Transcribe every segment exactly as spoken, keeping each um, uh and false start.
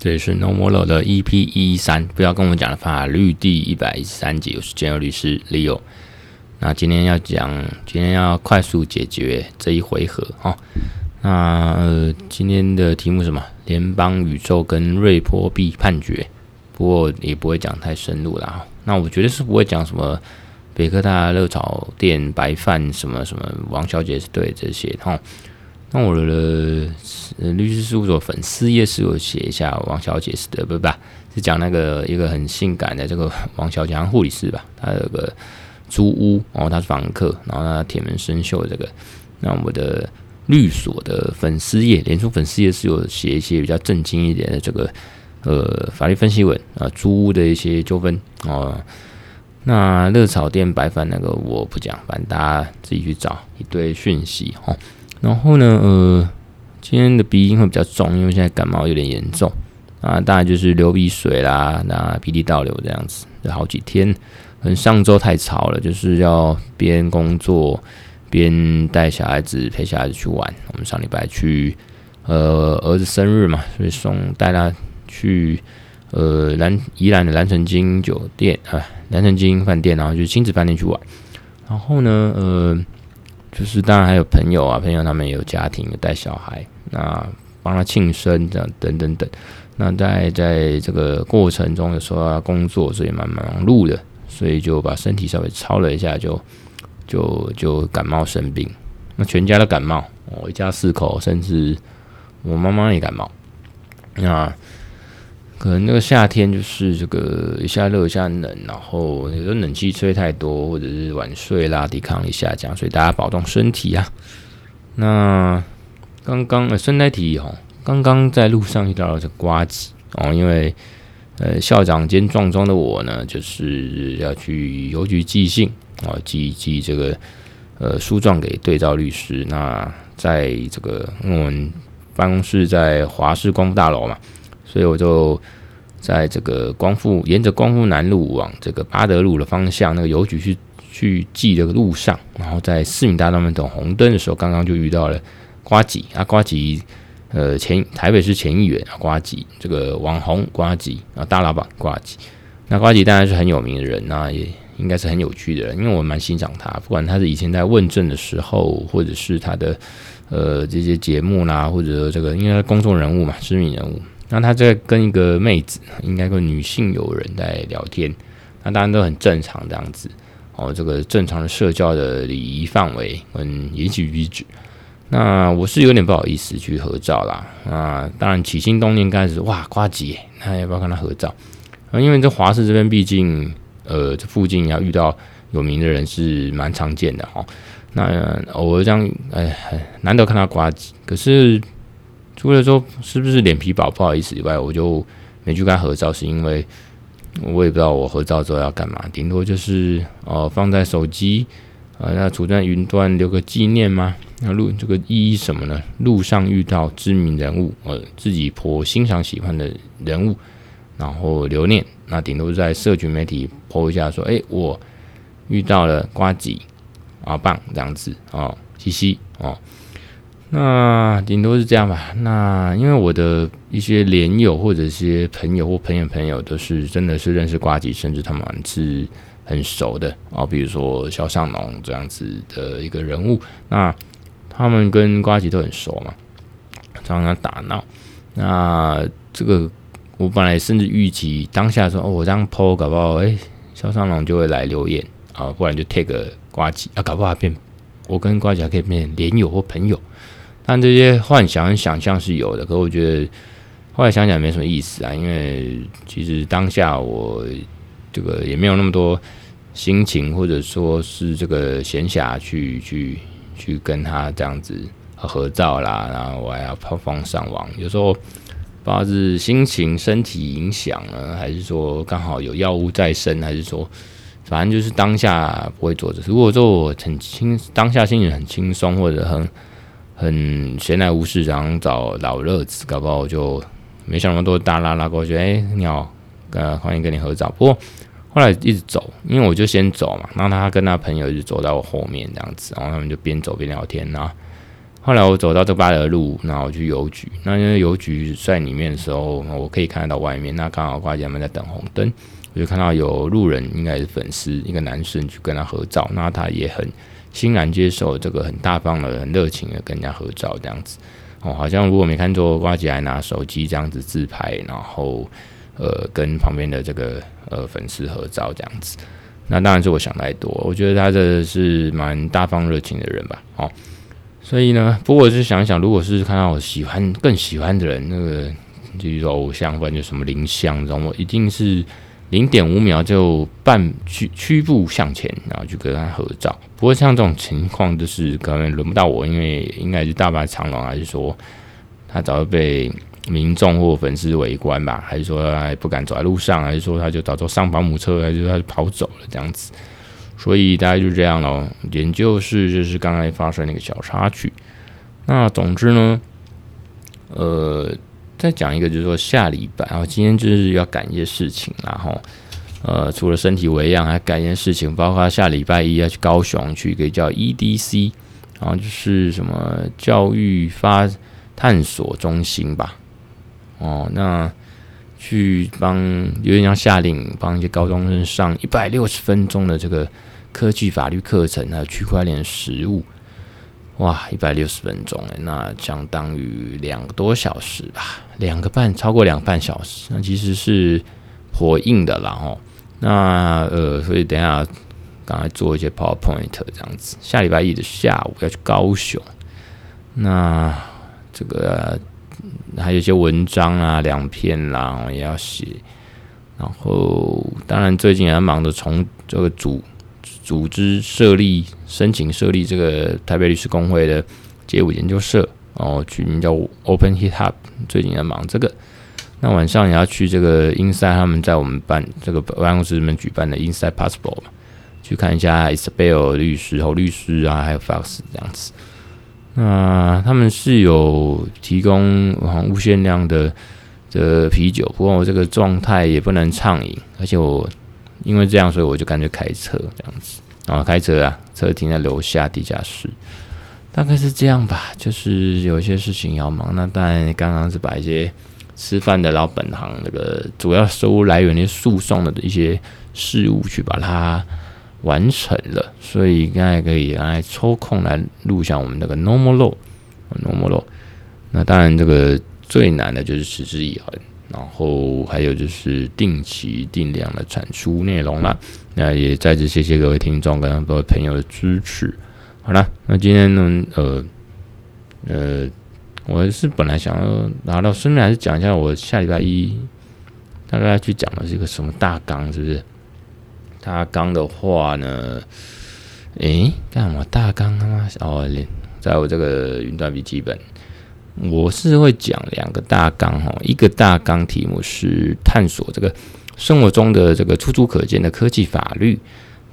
这里是 No More Law 的 E P 一一三， 不要跟我讲的法律第一百一十三集，我是建佑律师 Leo。 那今天要讲今天要快速解决这一回合、哦、那、呃、今天的题目是什么？联邦宇宙跟瑞波币判决，不过也不会讲太深入啦。那我觉得是不会讲什么北科大热炒店白饭什么什么王小姐是对这些、哦、那我的、呃、律师事务所粉丝页是有写一下王小姐是对不对，是讲那个一个很性感的这个王小姐，好像护理师吧，她有个租屋然后、哦、她是房客，然后她铁门生锈这个。那我的律所的粉丝页，脸书粉丝页是有写一些比较正经一点的这个呃法律分析文啊、呃，租屋的一些纠纷哦。那热炒店白饭那个我不讲，反正大家自己去找一堆讯息哦。然后呢，呃，今天的鼻音会比较重，因为现在感冒有点严重啊，大概就是流鼻水啦，那鼻涕倒流这样子，就好几天。嗯，上周太吵了，就是要边工作边带小孩子陪小孩子去玩。我们上礼拜去呃儿子生日嘛，所以送带他去呃蓝宜兰的蓝城金酒店啊、呃，蓝城金饭店，然后就是亲子饭店去玩。然后呢，呃，就是当然还有朋友啊，朋友他们也有家庭，有带小孩，那帮他庆生这样等等等。那在在这个过程中，有时候要工作，所以蛮忙碌的，所以就把身体稍微操了一下就。就就感冒生病，那全家都感冒，我、哦、一家四口，甚至我妈妈也感冒。那可能那个夏天就是这个一下热一下冷，然后有时候冷气吹太多，或者是晚睡啦，抵抗力下降，所以大家保重身体啊。那刚刚呃，顺带提哦，刚刚在路上遇到了这呱吉哦，因为呃校长兼壮壮的我呢，就是要去邮局寄信。哦，寄寄这个呃书状给对照律师。那在这个我们办公室在华视光复大楼嘛，所以我就在这个光复沿着光复南路往这个八德路的方向那个邮局去去寄的路上，然后在市民大道那边等红灯的时候，刚刚就遇到了呱吉啊，呱吉呃前台北市前议员啊，呱吉这个网红呱吉啊，大老板呱吉。那呱吉当然是很有名的人，那也应该是很有趣的人，因为我蛮欣赏他，不管他是以前在问政的时候，或者是他的呃这些节目啦，或者这个因为他公众人物嘛，知名人物。那他在跟一个妹子，应该跟女性友人在聊天，那当然都很正常这样子哦，这个正常的社交的礼仪范围跟言行举止。那我是有点不好意思去合照啦，那当然起心动念开始哇，呱吉，那要不要跟他合照？啊、因为这华视这边毕竟。呃，这附近要遇到有名的人是蛮常见的哈、哦。那、呃、偶尔这样，哎，难得看到呱吉。可是除了说是不是脸皮薄不好意思以外，我就没去跟他合照，是因为我也不知道我合照之后要干嘛，顶多就是呃放在手机呃那储在云端留个纪念嘛。那路这个意义什么呢？路上遇到知名人物，呃，自己颇欣赏喜欢的人物，然后留念。那顶多在社群媒体 po 一下说，哎、欸，我遇到了呱吉，啊棒这样子哦，嘻嘻哦。那顶多是这样吧。那因为我的一些连友或者一些朋友或朋友朋友都是真的是认识呱吉，甚至他们是很熟的哦，比如说肖尚农这样子的一个人物，那他们跟呱吉都很熟嘛，常常打闹。那这个。我本来甚至预期当下说，哦，我这样 po 搞不好，哎、欸，肖尚龙就会来留言啊，不然就 tag 呱吉啊，搞不好变我跟呱吉还可以变连友或朋友。但这些幻想跟想象是有的，可我觉得后来想想没什么意思啊，因为其实当下我这个也没有那么多心情，或者说是这个闲暇去去去跟他这样子合照啦，然后我还要抛放上网，有时候。不知道是心情、身体影响呢，还是说刚好有药物在身，还是说反正就是当下不会做这事。如果说我很轻，当下心情很轻松，或者很很闲来无事，然后找老热子，搞不好我就没想那么多，大拉拉过去，哎、欸，你好，呃，欢迎跟你合照。不过后来一直走，因为我就先走嘛，然后他跟他朋友就走到我后面这样子，然后他们就边走边聊天啊。后来我走到这八德路，然后我去邮局。那因为邮局在里面的时候，我可以看得到外面。那刚好挂机他们在等红灯，我就看到有路人，应该是粉丝，一个男生去跟他合照。那他也很欣然接受这个，很大方的、很热情的跟人家合照这样子。哦，好像如果没看错，挂机还拿手机这样子自拍，然后呃跟旁边的这个呃粉丝合照这样子。那当然是我想太多，我觉得他这是蛮大方热情的人吧。哦。所以呢，不过我是想想，如果是看到我喜欢更喜欢的人，那个就是偶像，不然就什么林相中，我一定是零点五秒就半屈屈步向前，然后去跟他合照。不过像这种情况，就是可能轮不到我，因为应该是大排长龙，还是说他早就被民众或粉丝围观吧，还是说他不敢走在路上，还是说他就早就上保姆车，还是说他就跑走了这样子。所以大概就这样咯，研究室就是刚才发生那个小插曲。那总之呢，呃，再讲一个就是说下礼拜，啊，今天就是要赶一些事情啦齁。呃，除了身体为恙，还赶一些事情，包括下礼拜一要去高雄去一个叫 E D C， 然后就是什么教育发探索中心吧。哦，那。去帮有点像夏令，帮一些高中生上一百六十分钟的这个科技法律课程，还有区块链实务。哇，一百六十分钟，那相当于两个多小时吧，两个半，超过两个半小时，那其实是颇硬的啦哦。那呃，所以等一下刚才做一些 PowerPoint 这样子。下礼拜一的下午要去高雄，那这个。还有一些文章啊，两篇啦，我也要写。然后，当然最近还忙着从这个组组织设立、申请设立这个台北律师公会的街舞研究社，然后取名叫 Open Hit Hub。最近还忙这个。那晚上也要去这个 Inside 他们在我们办这个办公室里面举办的 Inside Possible 去看一下 Isabel 律师、侯律师啊，还有 Fox 这样子。那他们是有提供无限量的的啤酒，不过我这个状态也不能畅饮，而且我因为这样，所以我就干脆开车这样子，然后开车啊，车停在楼下地下室，大概是这样吧。就是有一些事情要忙，那当然刚刚是把一些吃饭的老本行那个主要收入来源的诉讼的一些事务去把它。完成了，所以刚才可以来抽空来录一下我们那个 No More Law No More Law。那当然，这个最难的就是持之以恒，然后还有就是定期定量的产出内容啦。那也再次谢谢各位听众跟各位朋友的支持。好啦，那今天呢，呃呃，我是本来想要拿到，顺便还是讲一下我下礼拜一大概去讲的是一个什么大纲，是不是？大纲的话呢，诶、欸，干嘛大纲他妈哦，在我这个云端笔记本，我是会讲两个大纲哈，一个大纲题目是探索这个生活中的这个处处可见的科技法律，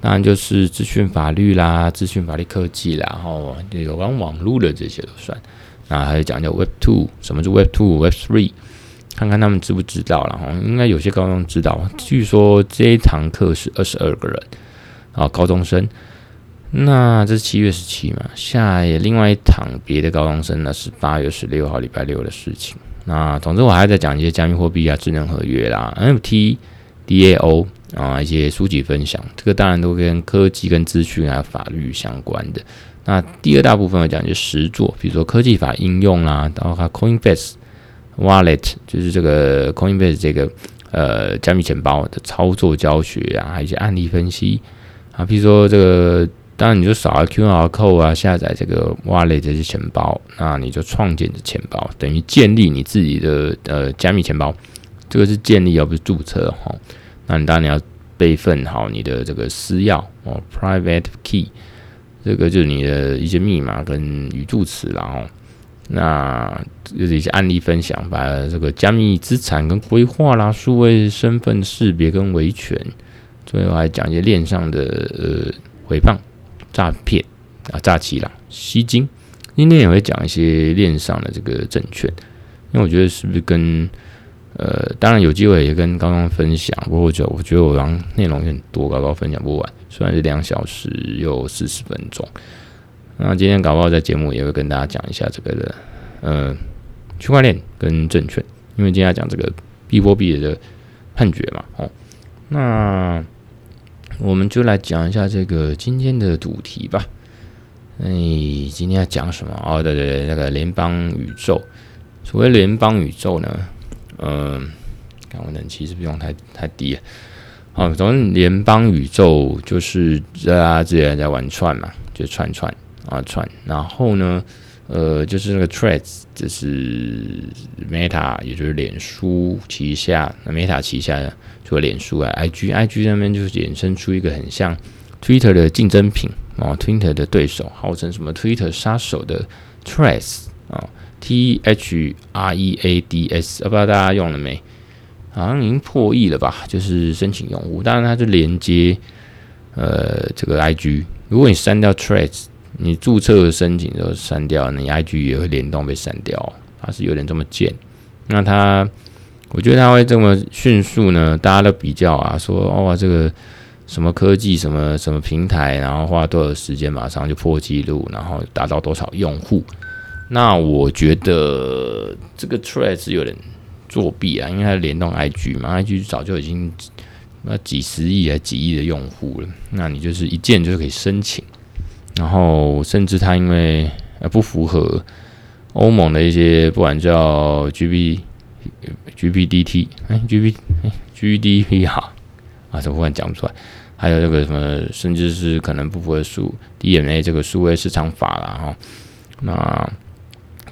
当然就是资讯法律啦、资讯法律科技啦，然后有关网络的这些都算。那还有讲叫 Web 二，什么是 Web 二、Web 三。看看他们知不知道啦，应该有些高中知道。据说这一堂课是二十二个人啊，高中生。那这是七月十七嘛，下另外一堂别的高中生呢是八月十六号礼拜六的事情。那总之我还在讲一些加密货币啊、智能合约啦、N F T、D A O 啊一些书籍分享，这个当然都跟科技、跟资讯啊、法律相关的。那第二大部分我讲就是实作，比如说科技法应用啦，然后 Coinbase。Wallet 就是这个 Coinbase 这个呃加密钱包的操作教学啊，还有一些案例分析啊，譬如说这个，当然你就扫了 Q R code 啊，下载这个 Wallet 这些钱包，那你就创建的钱包，等于建立你自己的呃加密钱包，这个是建立而不是注册哈。那你当然要备份好你的这个私钥哦 ，private key， 这个就是你的一些密码跟语助词啦哦。那就是一些案例分享，把这个加密资产跟规划啦、数位身份识别跟维权，最后还讲一些链上的呃诽谤、诈骗啊、诈欺啦、吸金。今天也会讲一些链上的这个证券，因为我觉得是不是跟呃，当然有机会也跟高高分享，不过我觉得我觉得我让内容有点多，高高分享不完，虽然是两小时又四十分钟。那今天搞不好在节目也会跟大家讲一下这个的呃区块链跟证券，因为今天要讲这个碧波币的判决嘛，哦，那我们就来讲一下这个今天的主题吧。哎，今天要讲什么？哦，对对对，那个联邦宇宙。所谓联邦宇宙呢，呃，看我冷气是不是用太太低了？好，总之联邦宇宙就是大家之前在玩串嘛，就串串啊串，然后呢？呃，就是那个 Threads， 就是 Meta， 也就是脸书旗下，那 Meta 旗下除了脸书啊 ，I G， I G 那边就是衍生出一个很像 Twitter 的竞争品哦 ，Twitter 的对手，号称什么 Twitter 杀手的 Threads 啊、哦、，T H R E A D S， 不知道大家用了没？好像已经破亿了吧？就是申请用户，当然它就连接呃这个 I G， 如果你删掉 Threads。你注册申请都删掉，你 I G 也会联动被删掉，它是有点这么贱。那它，我觉得它会这么迅速呢？大家都比较啊，说哦，这个什么科技，什么什么平台，然后花多少时间马上就破纪录，然后达到多少用户？那我觉得这个 Threads 有点作弊啊，因为它联动 I G 嘛 ，I G 早就已经那几十亿还几亿的用户了，那你就是一键就可以申请。然后，甚至它因为呃不符合欧盟的一些，不管叫 G B G B D T， 哎 G B 哎 G D P 哈啊，这忽然讲不出来。还有这个什么，甚至是可能不符合数 D M A 这个数位市场法啦哈。那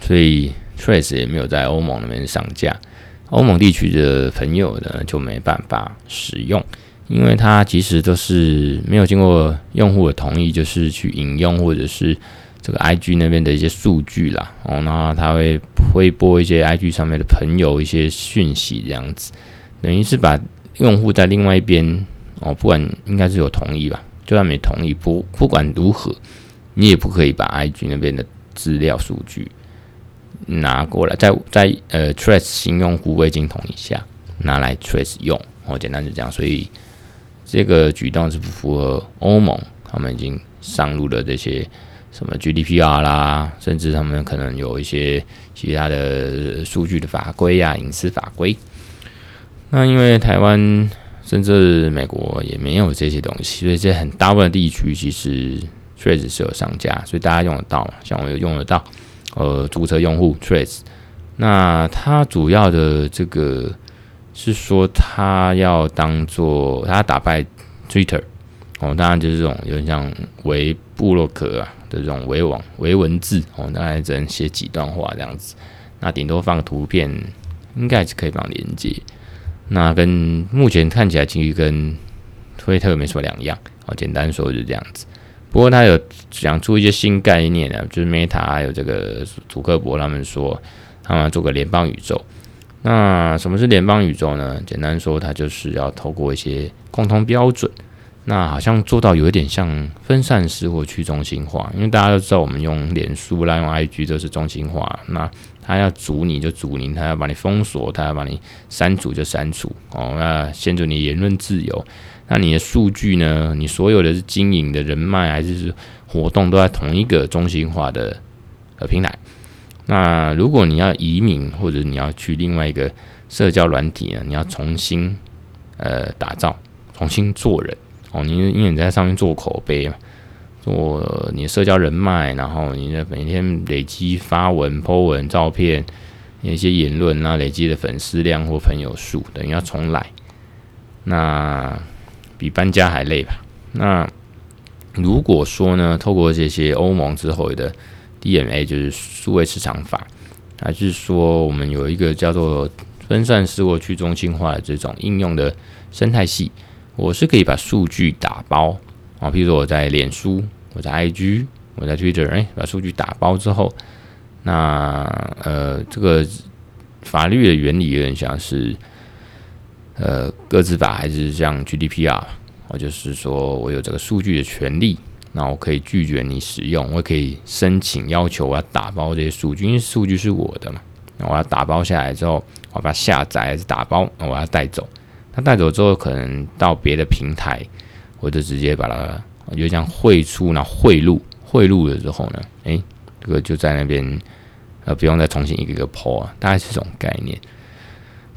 所以 Threads 也没有在欧盟那边上架，欧盟地区的朋友呢就没办法使用。因为它其实都是没有经过用户的同意，就是去引用或者是这个 I G 那边的一些数据啦，哦，那它会推播一些 I G 上面的朋友一些讯息，这样子，等于是把用户在另外一边哦，不管应该是有同意吧，就算没同意，不不管如何，你也不可以把 I G 那边的资料数据拿过来，在在呃 Threads 新用户未经同意下拿来 Threads 用，哦，简单是这样，所以。这个举动是不符合欧盟，他们已经上路了这些什么 G D P R 啦，甚至他们可能有一些其他的数据的法规啊、隐私法规。那因为台湾甚至美国也没有这些东西，所以在很大部分地区其实 Threads 是有上架，所以大家用得到，像我用得到，呃，注册用户 Threads。那它主要的这个。是说他要当做他打败 Twitter， 哦，当然就是这种有点像微部落格啊的这种微网微文字哦，当然只能写几段话这样子，那顶多放图片，应该是可以放连接。那跟目前看起来其实跟推特没什么两样，哦，简单说就是这样子。不过他有讲出一些新概念啊，就是 Meta 还有这个祖克伯他们说，他们要做个联邦宇宙。那什么是联邦宇宙呢？简单说，它就是要透过一些共同标准，那好像做到有一点像分散式或去中心化，因为大家都知道我们用脸书啦、用 I G 都是中心化，那他要阻你就阻你，他要把你封锁，他要把你删除就删除，哦，那限制你言论自由，那你的数据呢？你所有的是经营的人脉还是活动都在同一个中心化的呃平台。那如果你要移民或者你要去另外一个社交软体呢，你要重新呃打造，重新做人哦。你因为你在上面做口碑嘛，做你的社交人脉，然后你的每天累积发文、po 文、照片、一些言论啊，累积的粉丝量或朋友数，等于要重来。那比搬家还累吧？那如果说呢，透过这些欧盟之后的。D M A 就是数位市场法，还是说我们有一个叫做分散式或去中心化的这种应用的生态系？我是可以把数据打包啊，譬如说我在脸书、我在 I G、我在 Twitter， 哎、欸，把数据打包之后，那呃，这个法律的原理有点像是呃个资法还是像 G D P R， 我就是说我有这个数据的权利。那我可以拒绝你使用，我可以申请要求我要打包这些数据，因为数据是我的嘛。那我要打包下来之后，我把它下载还是打包，我要带走。那带走之后，可能到别的平台，我就直接把它，就像汇出，然后汇入，汇入了之后呢，哎，这个就在那边呃不用再重新一个一个 po 啊，大概是这种概念。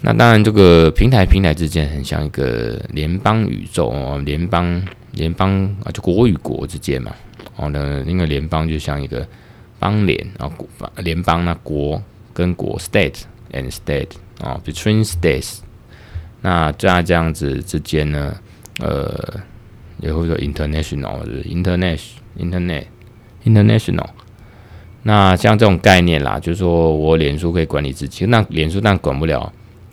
那当然，这个平台平台之间很像一个联邦宇宙哦，联邦联邦啊，就国与国之间嘛。哦，那因为联邦就像一个邦联啊，国联邦那国跟国 （state and state） 啊、哦、，between states。那在这样子之间呢，呃，也会说 international， 就是 internet internet international。那像这种概念啦，就是说我脸书可以管理自己，那脸书但管不了。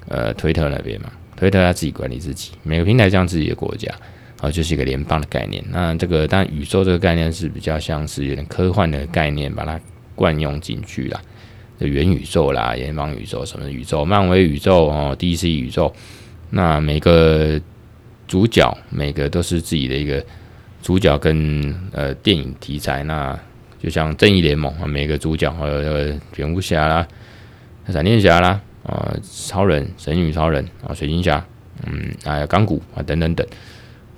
呃 ，Twitter 那边嘛 ，Twitter 他自己管理自己，每个平台像自己的国家，啊，就是一个联邦的概念。那这个，但宇宙这个概念是比较像是有点科幻的概念，把它惯用进去啦，就元宇宙啦、联邦宇宙、什么宇宙、漫威宇宙哦、D C 宇宙。那每个主角，每个都是自己的一个主角跟呃电影题材。那就像正义联盟啊，每个主角还有那个蝙蝠侠啦、闪电侠啦。呃，超人、神女超人啊，水晶侠，嗯，还有钢骨啊，等等等，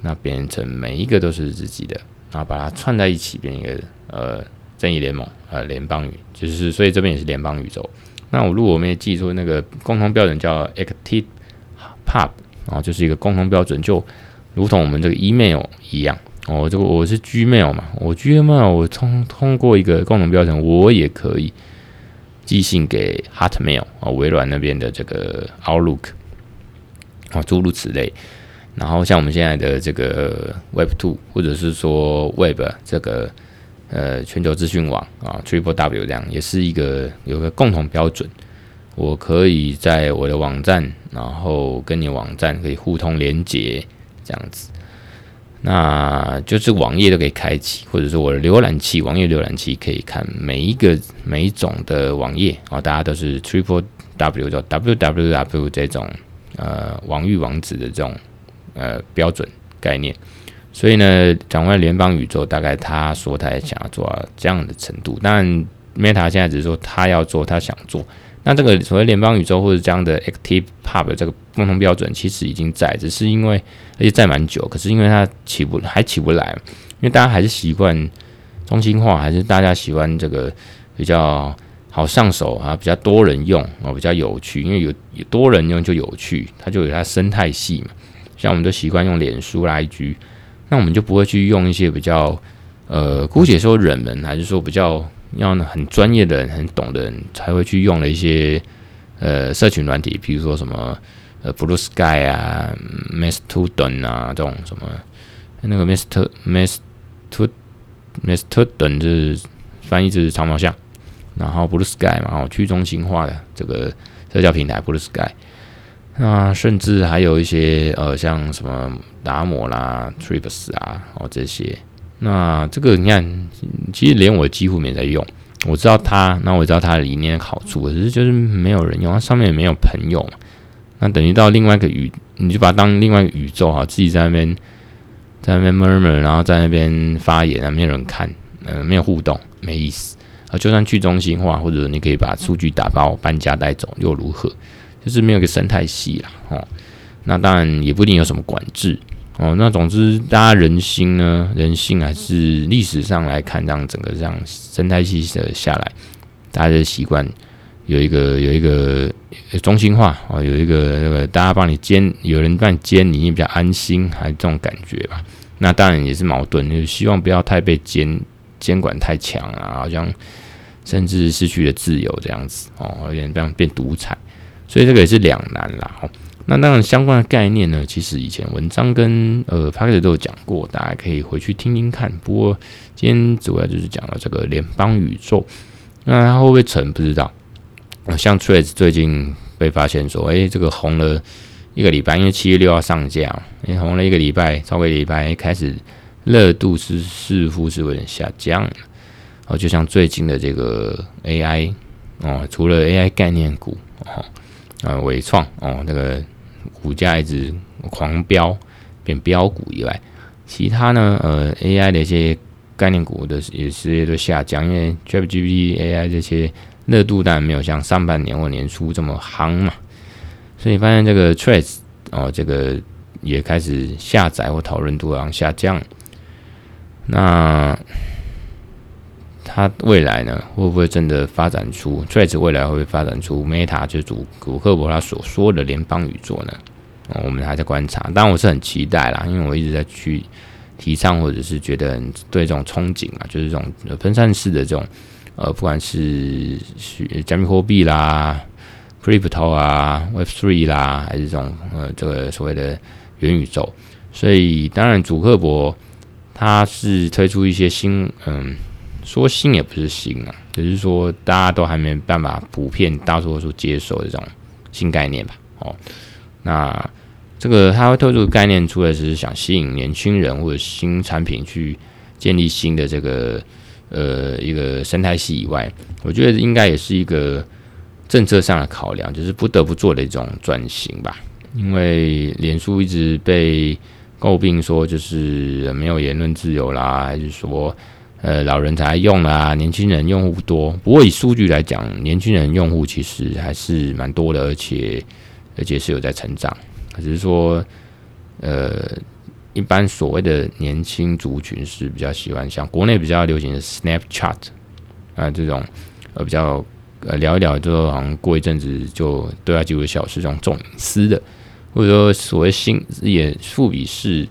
那变成每一个都是自己的，然后把它串在一起，变一个呃正义联盟呃联邦宇，就是所以这边也是联邦宇宙。那我如果我没记错，那个共同标准叫 ActivePub 啊，就是一个共同标准，就如同我们这个 email 一样。哦，这个我是 Gmail 嘛，我 Gmail 我通通过一个共同标准，我也可以。寄信给 Hotmail 啊，微软那边的这个 Outlook 啊，诸如此类。然后像我们现在的这个 Web 二，或者是说 Web 这个呃全球资讯网啊 ，Triple W 这样，也是一个有个共同标准。我可以在我的网站，然后跟你网站可以互通连接这样子。那就是网页都可以开启，或者说我的浏览器，网页浏览器可以看每一个每一种的网页啊、哦，大家都是 triple w 叫 w w w 这种呃网域网址的这种呃标准概念。所以呢，讲回联邦宇宙，大概他说他也想要做到这样的程度，但 Meta 现在只是说他要做，他想做。那这个所谓联邦宇宙或者这样的 ActivePub 这个共同标准，其实已经在，只是因为而且在蛮久，可是因为它起不还起不来，因为大家还是习惯中心化，还是大家喜欢这个比较好上手啊，比较多人用啊，比较有趣，因为 有, 有多人用就有趣，它就有它生态系嘛。像我们都习惯用脸书、I G， 那我们就不会去用一些比较呃，姑且说冷门，还是说比较。要很专业的人、很懂的人才会去用的一些呃社群软体，比如说什么呃 Blue Sky 啊、Mastodon 啊这种什么那个 Mast Mast Mastodon 就是翻译就是长毛象，然后 Blue Sky 嘛，去中心化的这个社交平台 Blue Sky， 那甚至还有一些呃像什么达摩啦、Threads 啊哦这些。那这个你看，其实连我几乎没在用。我知道它，那我知道它的理念的好处，可是就是没有人用，它上面也没有朋友嘛。那等于到另外一个宇，你就把它当另外一个宇宙哈，自己在那边在那边 murmur， 然后在那边发言，那没有人看，呃，没有互动，没意思。啊，就算去中心化，或者你可以把数据打包搬家带走又如何？就是没有一个生态系啦，哦。那当然也不一定有什么管制。哦，那总之，大家人心呢，人性还是历史上来看，让整个这样生态系的下来，大家的习惯有一个有一个中心化啊、哦，有一个那个大家帮你监，有人帮你监你，你比较安心，还这种感觉吧。那当然也是矛盾，就是希望不要太被监监管太强啊，好像甚至失去了自由这样子哦，有点这样变独裁，所以这个也是两难啦。哦那当然，相关的概念呢，其实以前文章跟呃 Podcast 都有讲过，大家可以回去听听看。不过今天主要就是讲到这个联邦宇宙，那它会不会成不知道。像 Threads 最近被发现说，哎、欸，这个红了一个礼拜，因为七月六号上架，哎、欸，红了一个礼拜，超过一个礼拜、欸、开始热度是似乎是有点下降了。哦，就像最近的这个 A I 哦，除了 A I 概念股哦，呃，伟创哦，那个。股价一直狂飙，变飙股以外，其他呢，呃 ，A I 的一些概念股的也是都下降，因为 ChatGPT、A I 这些热度当然没有像上半年或年初这么夯嘛，所以发现这个 Threads 哦，这个也开始下载或讨论度好像下降。那它未来呢会不会真的发展出 Threads 未来会不会发展出 Meta 就是祖克伯他所说的联邦宇宙呢、哦、我们还在观察，当然我是很期待啦，因为我一直在去提倡或者是觉得很对这种憧憬嘛，就是这种分散式的这种呃不管是加密货币啦 Crypto 啊 Web 三 啦，还是这种呃这个所谓的元宇宙，所以当然祖克伯他是推出一些新嗯说新也不是新啊，只、就是说大家都还没办法普遍大多数接受这种新概念吧。哦，那这个它会推出概念出来，只是想吸引年轻人或者新产品去建立新的这个呃一个生态系以外，我觉得应该也是一个政策上的考量，就是不得不做的一种转型吧。因为脸书一直被诟病说就是没有言论自由啦，还是说。呃，老人才用啦，年轻人用户不多。不过以数据来讲，年轻人用户其实还是蛮多的，而且而且是有在成长。只是说，呃，一般所谓的年轻族群是比较喜欢像国内比较流行的 Snapchat 啊、呃、这种呃比较呃聊一聊之后，好像过一阵子就对外记录消失这种重隐私的，或者说所谓新也复比式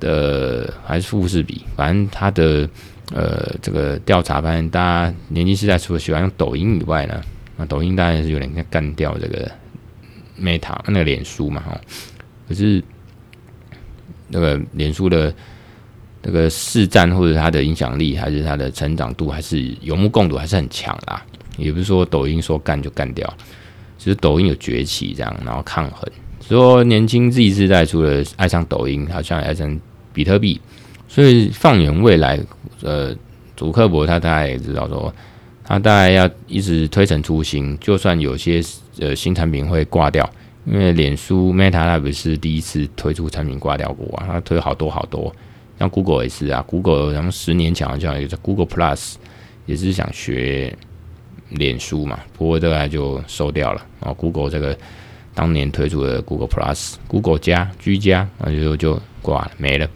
的还是复式比，反正它的。呃，这个调查发现，大家年轻世代除了喜欢用抖音以外呢，那抖音当然是有点干掉这个 Meta 那个脸书嘛，哈。可是那个脸书的那个市占或者它的影响力，还是它的成长度，还是有目共睹，还是很强啦。也不是说抖音说干就干掉，只是抖音有崛起这样，然后抗衡。说年轻 Z 世代除了爱上抖音，好像也爱上比特币。所以放眼未来，呃，祖克伯他大概也知道说，他大概要一直推陈出新，就算有些呃新产品会挂掉，因为脸书 Meta 它不是第一次推出产品挂掉过啊，它推好多好多，像 Google 也是啊 ，Google 然后十年前好像有个 Google Plus 也是想学脸书嘛，不过这个就收掉了啊。Google 这个当年推出的 Google Plus、Google 加、G 加，那就就挂了没了。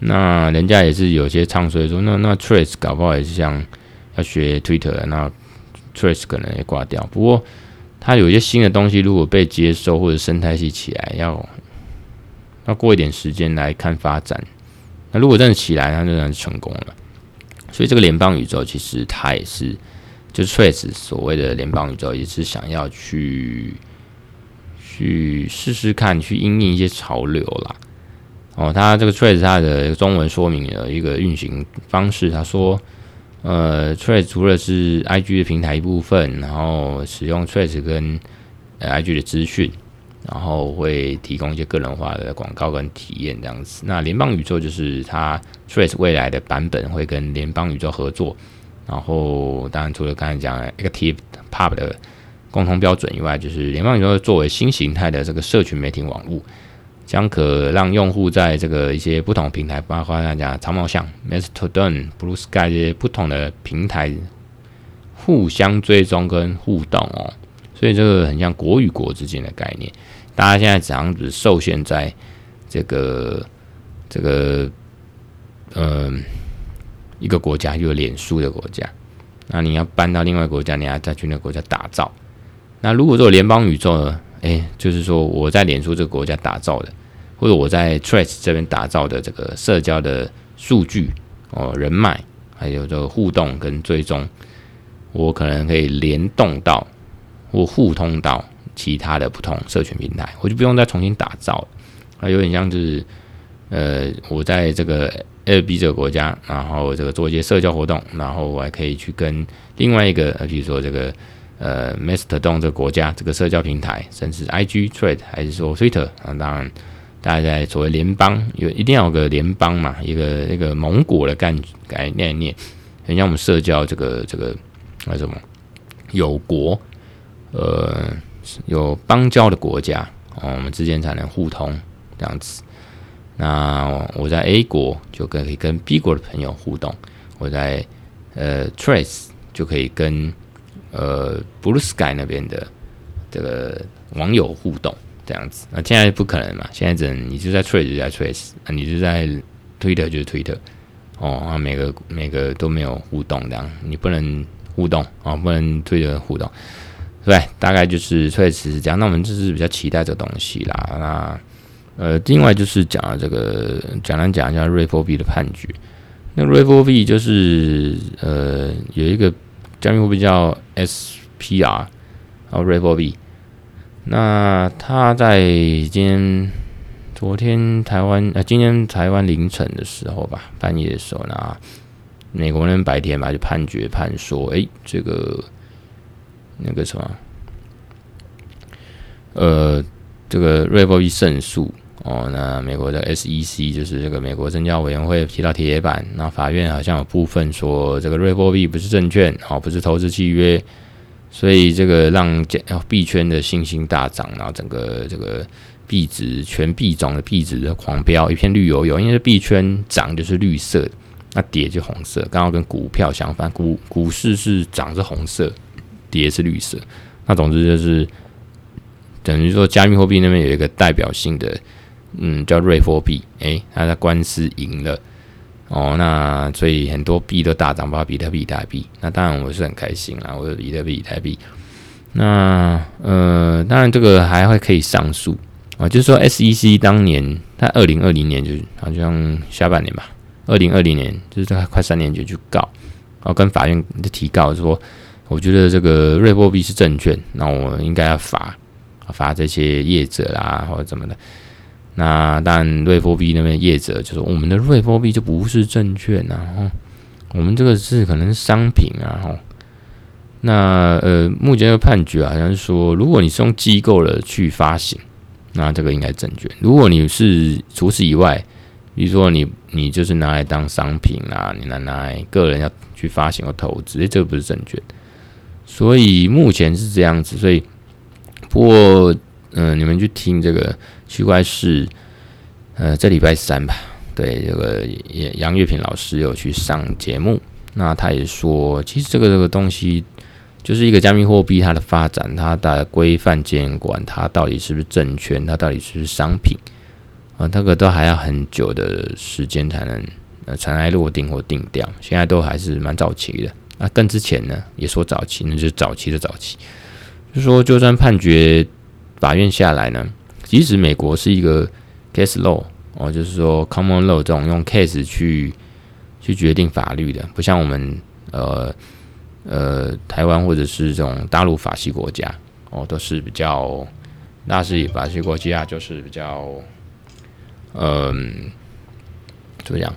那人家也是有些唱衰说，那那 Threads 搞不好也是像要学 Twitter 的，那 Threads 可能也挂掉。不过它有一些新的东西，如果被接受或者生态系起来，要要过一点时间来看发展。那如果真的起来，它就算是成功了。所以这个联邦宇宙其实它也是，就 Threads 所谓的联邦宇宙也是想要去去试试看，去因应一些潮流啦。哦，他这个 Threads 它的中文说明的一个运行方式，他说，呃 ，Threads 除了是 I G 的平台一部分，然后使用 Threads 跟、呃、I G 的资讯，然后会提供一些个人化的广告跟体验这样子。那联邦宇宙就是它 Threads 未来的版本会跟联邦宇宙合作，然后当然除了刚才讲 ActivePub 的共同标准以外，就是联邦宇宙作为新形态的这个社群媒体网络。将可让用户在这个一些不同平台，包括大家长毛象、Mastodon、Blue Sky 这些不同的平台互相追踪跟互动哦，所以这个很像国与国之间的概念。大家现在只能只受限在这个这个呃一个国家，有脸书的国家，那你要搬到另外一个国家，你要再去那个国家打造。那如果说联邦宇宙呢？哎，就是说我在脸书这个国家打造的，或者我在 Threads 这边打造的这个社交的数据哦、人脉，还有这个互动跟追踪，我可能可以联动到或互通到其他的不同社群平台，我就不用再重新打造了。它有点像就是呃，我在这个 L B 这个国家，然后这个做一些社交活动，然后我还可以去跟另外一个，比如说这个。呃 Mastodon 这个国家这个社交平台，甚至 I G Thread 还是说 Twitter 啊，当然大家在所谓联邦有一定要有个联邦嘛，一个一个盟国的概概念，很像我们社交这个这个那、啊、什么有国呃有邦交的国家、哦、我们之间才能互通这样子。那我在 A 国就可以跟 B 国的朋友互动，我在呃 Threads 就可以跟呃 Blue Sky 那边的这个网友互动这样子。那现在不可能嘛，现在只能你就在 Threads 就在 Threads、啊、你就在 Twitter 就是 Twitter、哦，啊、每个每个都没有互动这样，你不能互动啊、哦，不能对着互动，对，大概就是所以是这样。那我们就是比较期待这个东西啦。那呃，另外就是讲了这个，简单讲一下瑞波币的判决。那瑞波币就是呃有一个加密货币叫 S P R， 然后瑞波币。那他在今天、昨天台湾呃，今天台湾凌晨的时候吧，半夜的时候呢，美国人白天吧就判决判说，哎、欸，这个那个什么，呃，这个瑞波币胜诉哦。那美国的 S E C 就是这个美国证交委员会提到铁板，那法院好像有部分说这个瑞波币不是证券哦，不是投资契约。所以这个让币圈的信心大涨，然后整个这个币值全币种的币值的狂飙，一片绿油油。因为币圈涨就是绿色，那跌就红色，刚好跟股票相反，股股市是涨是红色，跌是绿色。那总之就是等于说加密货币那边有一个代表性的，嗯，叫瑞波币，哎，他的官司赢了。哦，那所以很多币都大涨，包括比特币、以太币。那当然我是很开心啦，我有比特币、以太币。那呃，当然这个还会可以上诉啊、哦，就是说 S E C 当年他二零二零年就好像下半年吧，二零二零年就是大概快三年前去告，然后跟法院就提告说，我觉得这个瑞波币是证券，那我应该要罚罚这些业者啦或者怎么的。那当然，瑞波币那边业者就说，我们的瑞波币就不是证券啊，哦、我们这个是可能是商品啊，哦、那呃，目前的判决好像是说，如果你是用机构的去发行，那这个应该是证券；如果你是除此以外，比如说你你就是拿来当商品啊，你拿来个人要去发行或投资，这个不是证券。所以目前是这样子，所以不过。嗯、呃，你们去听这个区块市，呃，这礼拜三吧，对，这个杨岳平老师有去上节目，那他也说，其实这个这个东西就是一个加密货币它的发展，它的规范监管，它到底是不是证券，它到底是不是商品啊、呃，那个都还要很久的时间才能呃尘埃落定或定掉，现在都还是蛮早期的。那、啊、更之前呢，也说早期，那就是早期的早期，就说就算判决。法院下来呢，即使美国是一个 case law 哦，就是说 common law 这种用 case 去去决定法律的，不像我们呃呃台湾或者是这种大陆法系国家哦，都是比较那是法系国家就是比较嗯、呃、怎么讲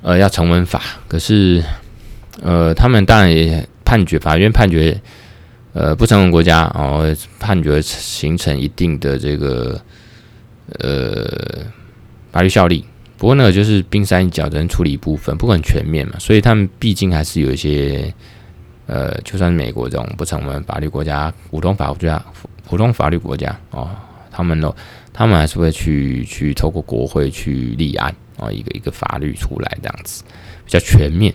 呃要成文法，可是呃他们当然也判决法院判决。呃，不成文国家哦，判决形成一定的这个呃法律效力。不过呢，就是冰山一角，只能处理一部分，不可能全面嘛。所以他们毕竟还是有一些呃，就算美国这种不成文法律国家、普通法律国家、普通法律国家哦，他们呢，他们还是会去去透过国会去立案哦，一个一个法律出来这样子，比较全面。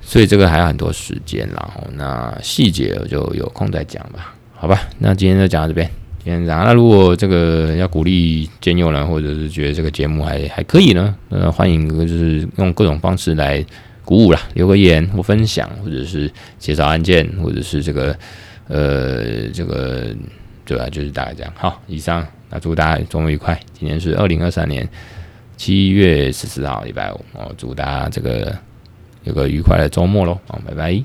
所以这个还有很多时间，然后那细节我就有空再讲吧，好吧？那今天就讲到这边，今天讲。那如果这个要鼓励监友人，或者是觉得这个节目还还可以呢，呃，欢迎就是用各种方式来鼓舞啦，留个言或分享，或者是介绍案件，或者是这个呃这个对吧？就是大概这样。好，以上那祝大家周末愉快。今天是二零二三年七月十四号，礼拜五。哦，祝大家这个。有个愉快的周末咯，好，拜拜。